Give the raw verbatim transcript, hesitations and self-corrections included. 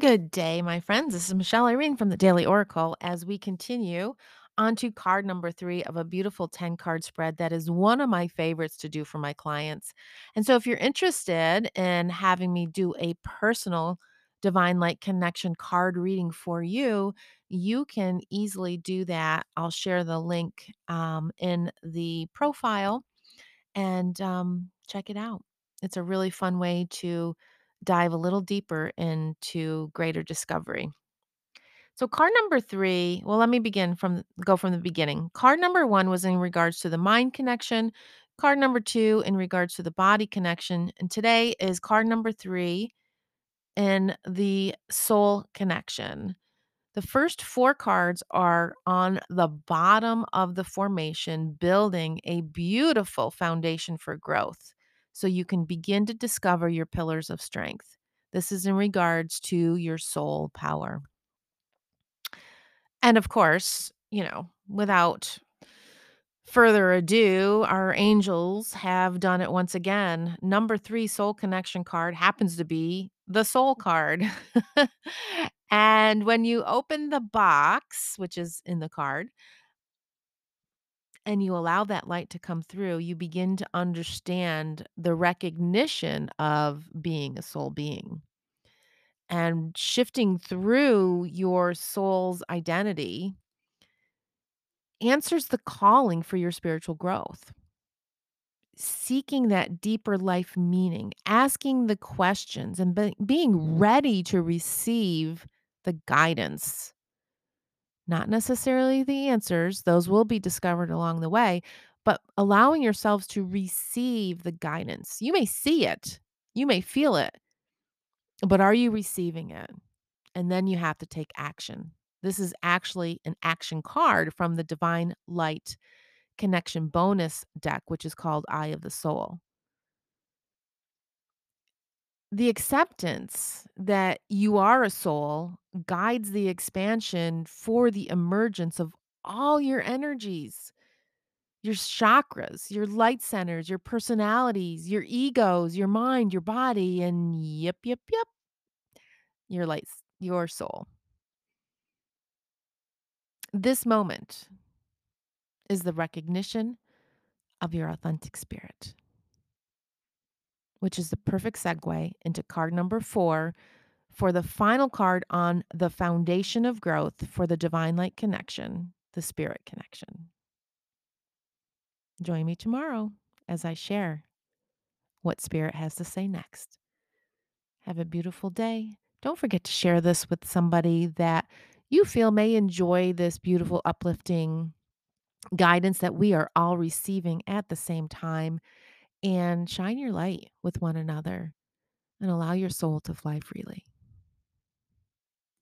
Good day, my friends. This is Michelle Irene from the Daily Oracle as we continue on to card number three of a beautiful ten card spread that is one of my favorites to do for my clients. And so if you're interested in having me do a personal Divine Light Connection card reading for you, you can easily do that. I'll share the link um, in the profile and um, check it out. It's a really fun way to dive a little deeper into greater discovery. So card number three, well, let me begin from, go from the beginning. Card number one was in regards to the mind connection. Card number two in regards to the body connection. And today is card number three in the soul connection. The first four cards are on the bottom of the formation, building a beautiful foundation for growth, so you can begin to discover your pillars of strength. This is in regards to your soul power. And of course, you know, without further ado, our angels have done it once again. Number three soul connection card happens to be the soul card. And when you open the box, which is in the card, and you allow that light to come through, you begin to understand the recognition of being a soul being and shifting through your soul's identity answers the calling for your spiritual growth. Seeking that deeper life meaning, asking the questions, and be- being ready to receive the guidance. Not necessarily the answers, those will be discovered along the way, but allowing yourselves to receive the guidance. You may see it, you may feel it, but are you receiving it? And then you have to take action. This is actually an action card from the Divine Light Connection bonus deck, which is called Eye of the Soul. The acceptance that you are a soul guides the expansion for the emergence of all your energies, your chakras, your light centers, your personalities, your egos, your mind, your body, and yep, yep, yep, your lights, your soul. This moment is the recognition of your authentic spirit, which is the perfect segue into card number four for the final card on the foundation of growth for the Divine Light Connection, the Spirit Connection. Join me tomorrow as I share what Spirit has to say next. Have a beautiful day. Don't forget to share this with somebody that you feel may enjoy this beautiful, uplifting guidance that we are all receiving at the same time. And shine your light with one another and allow your soul to fly freely.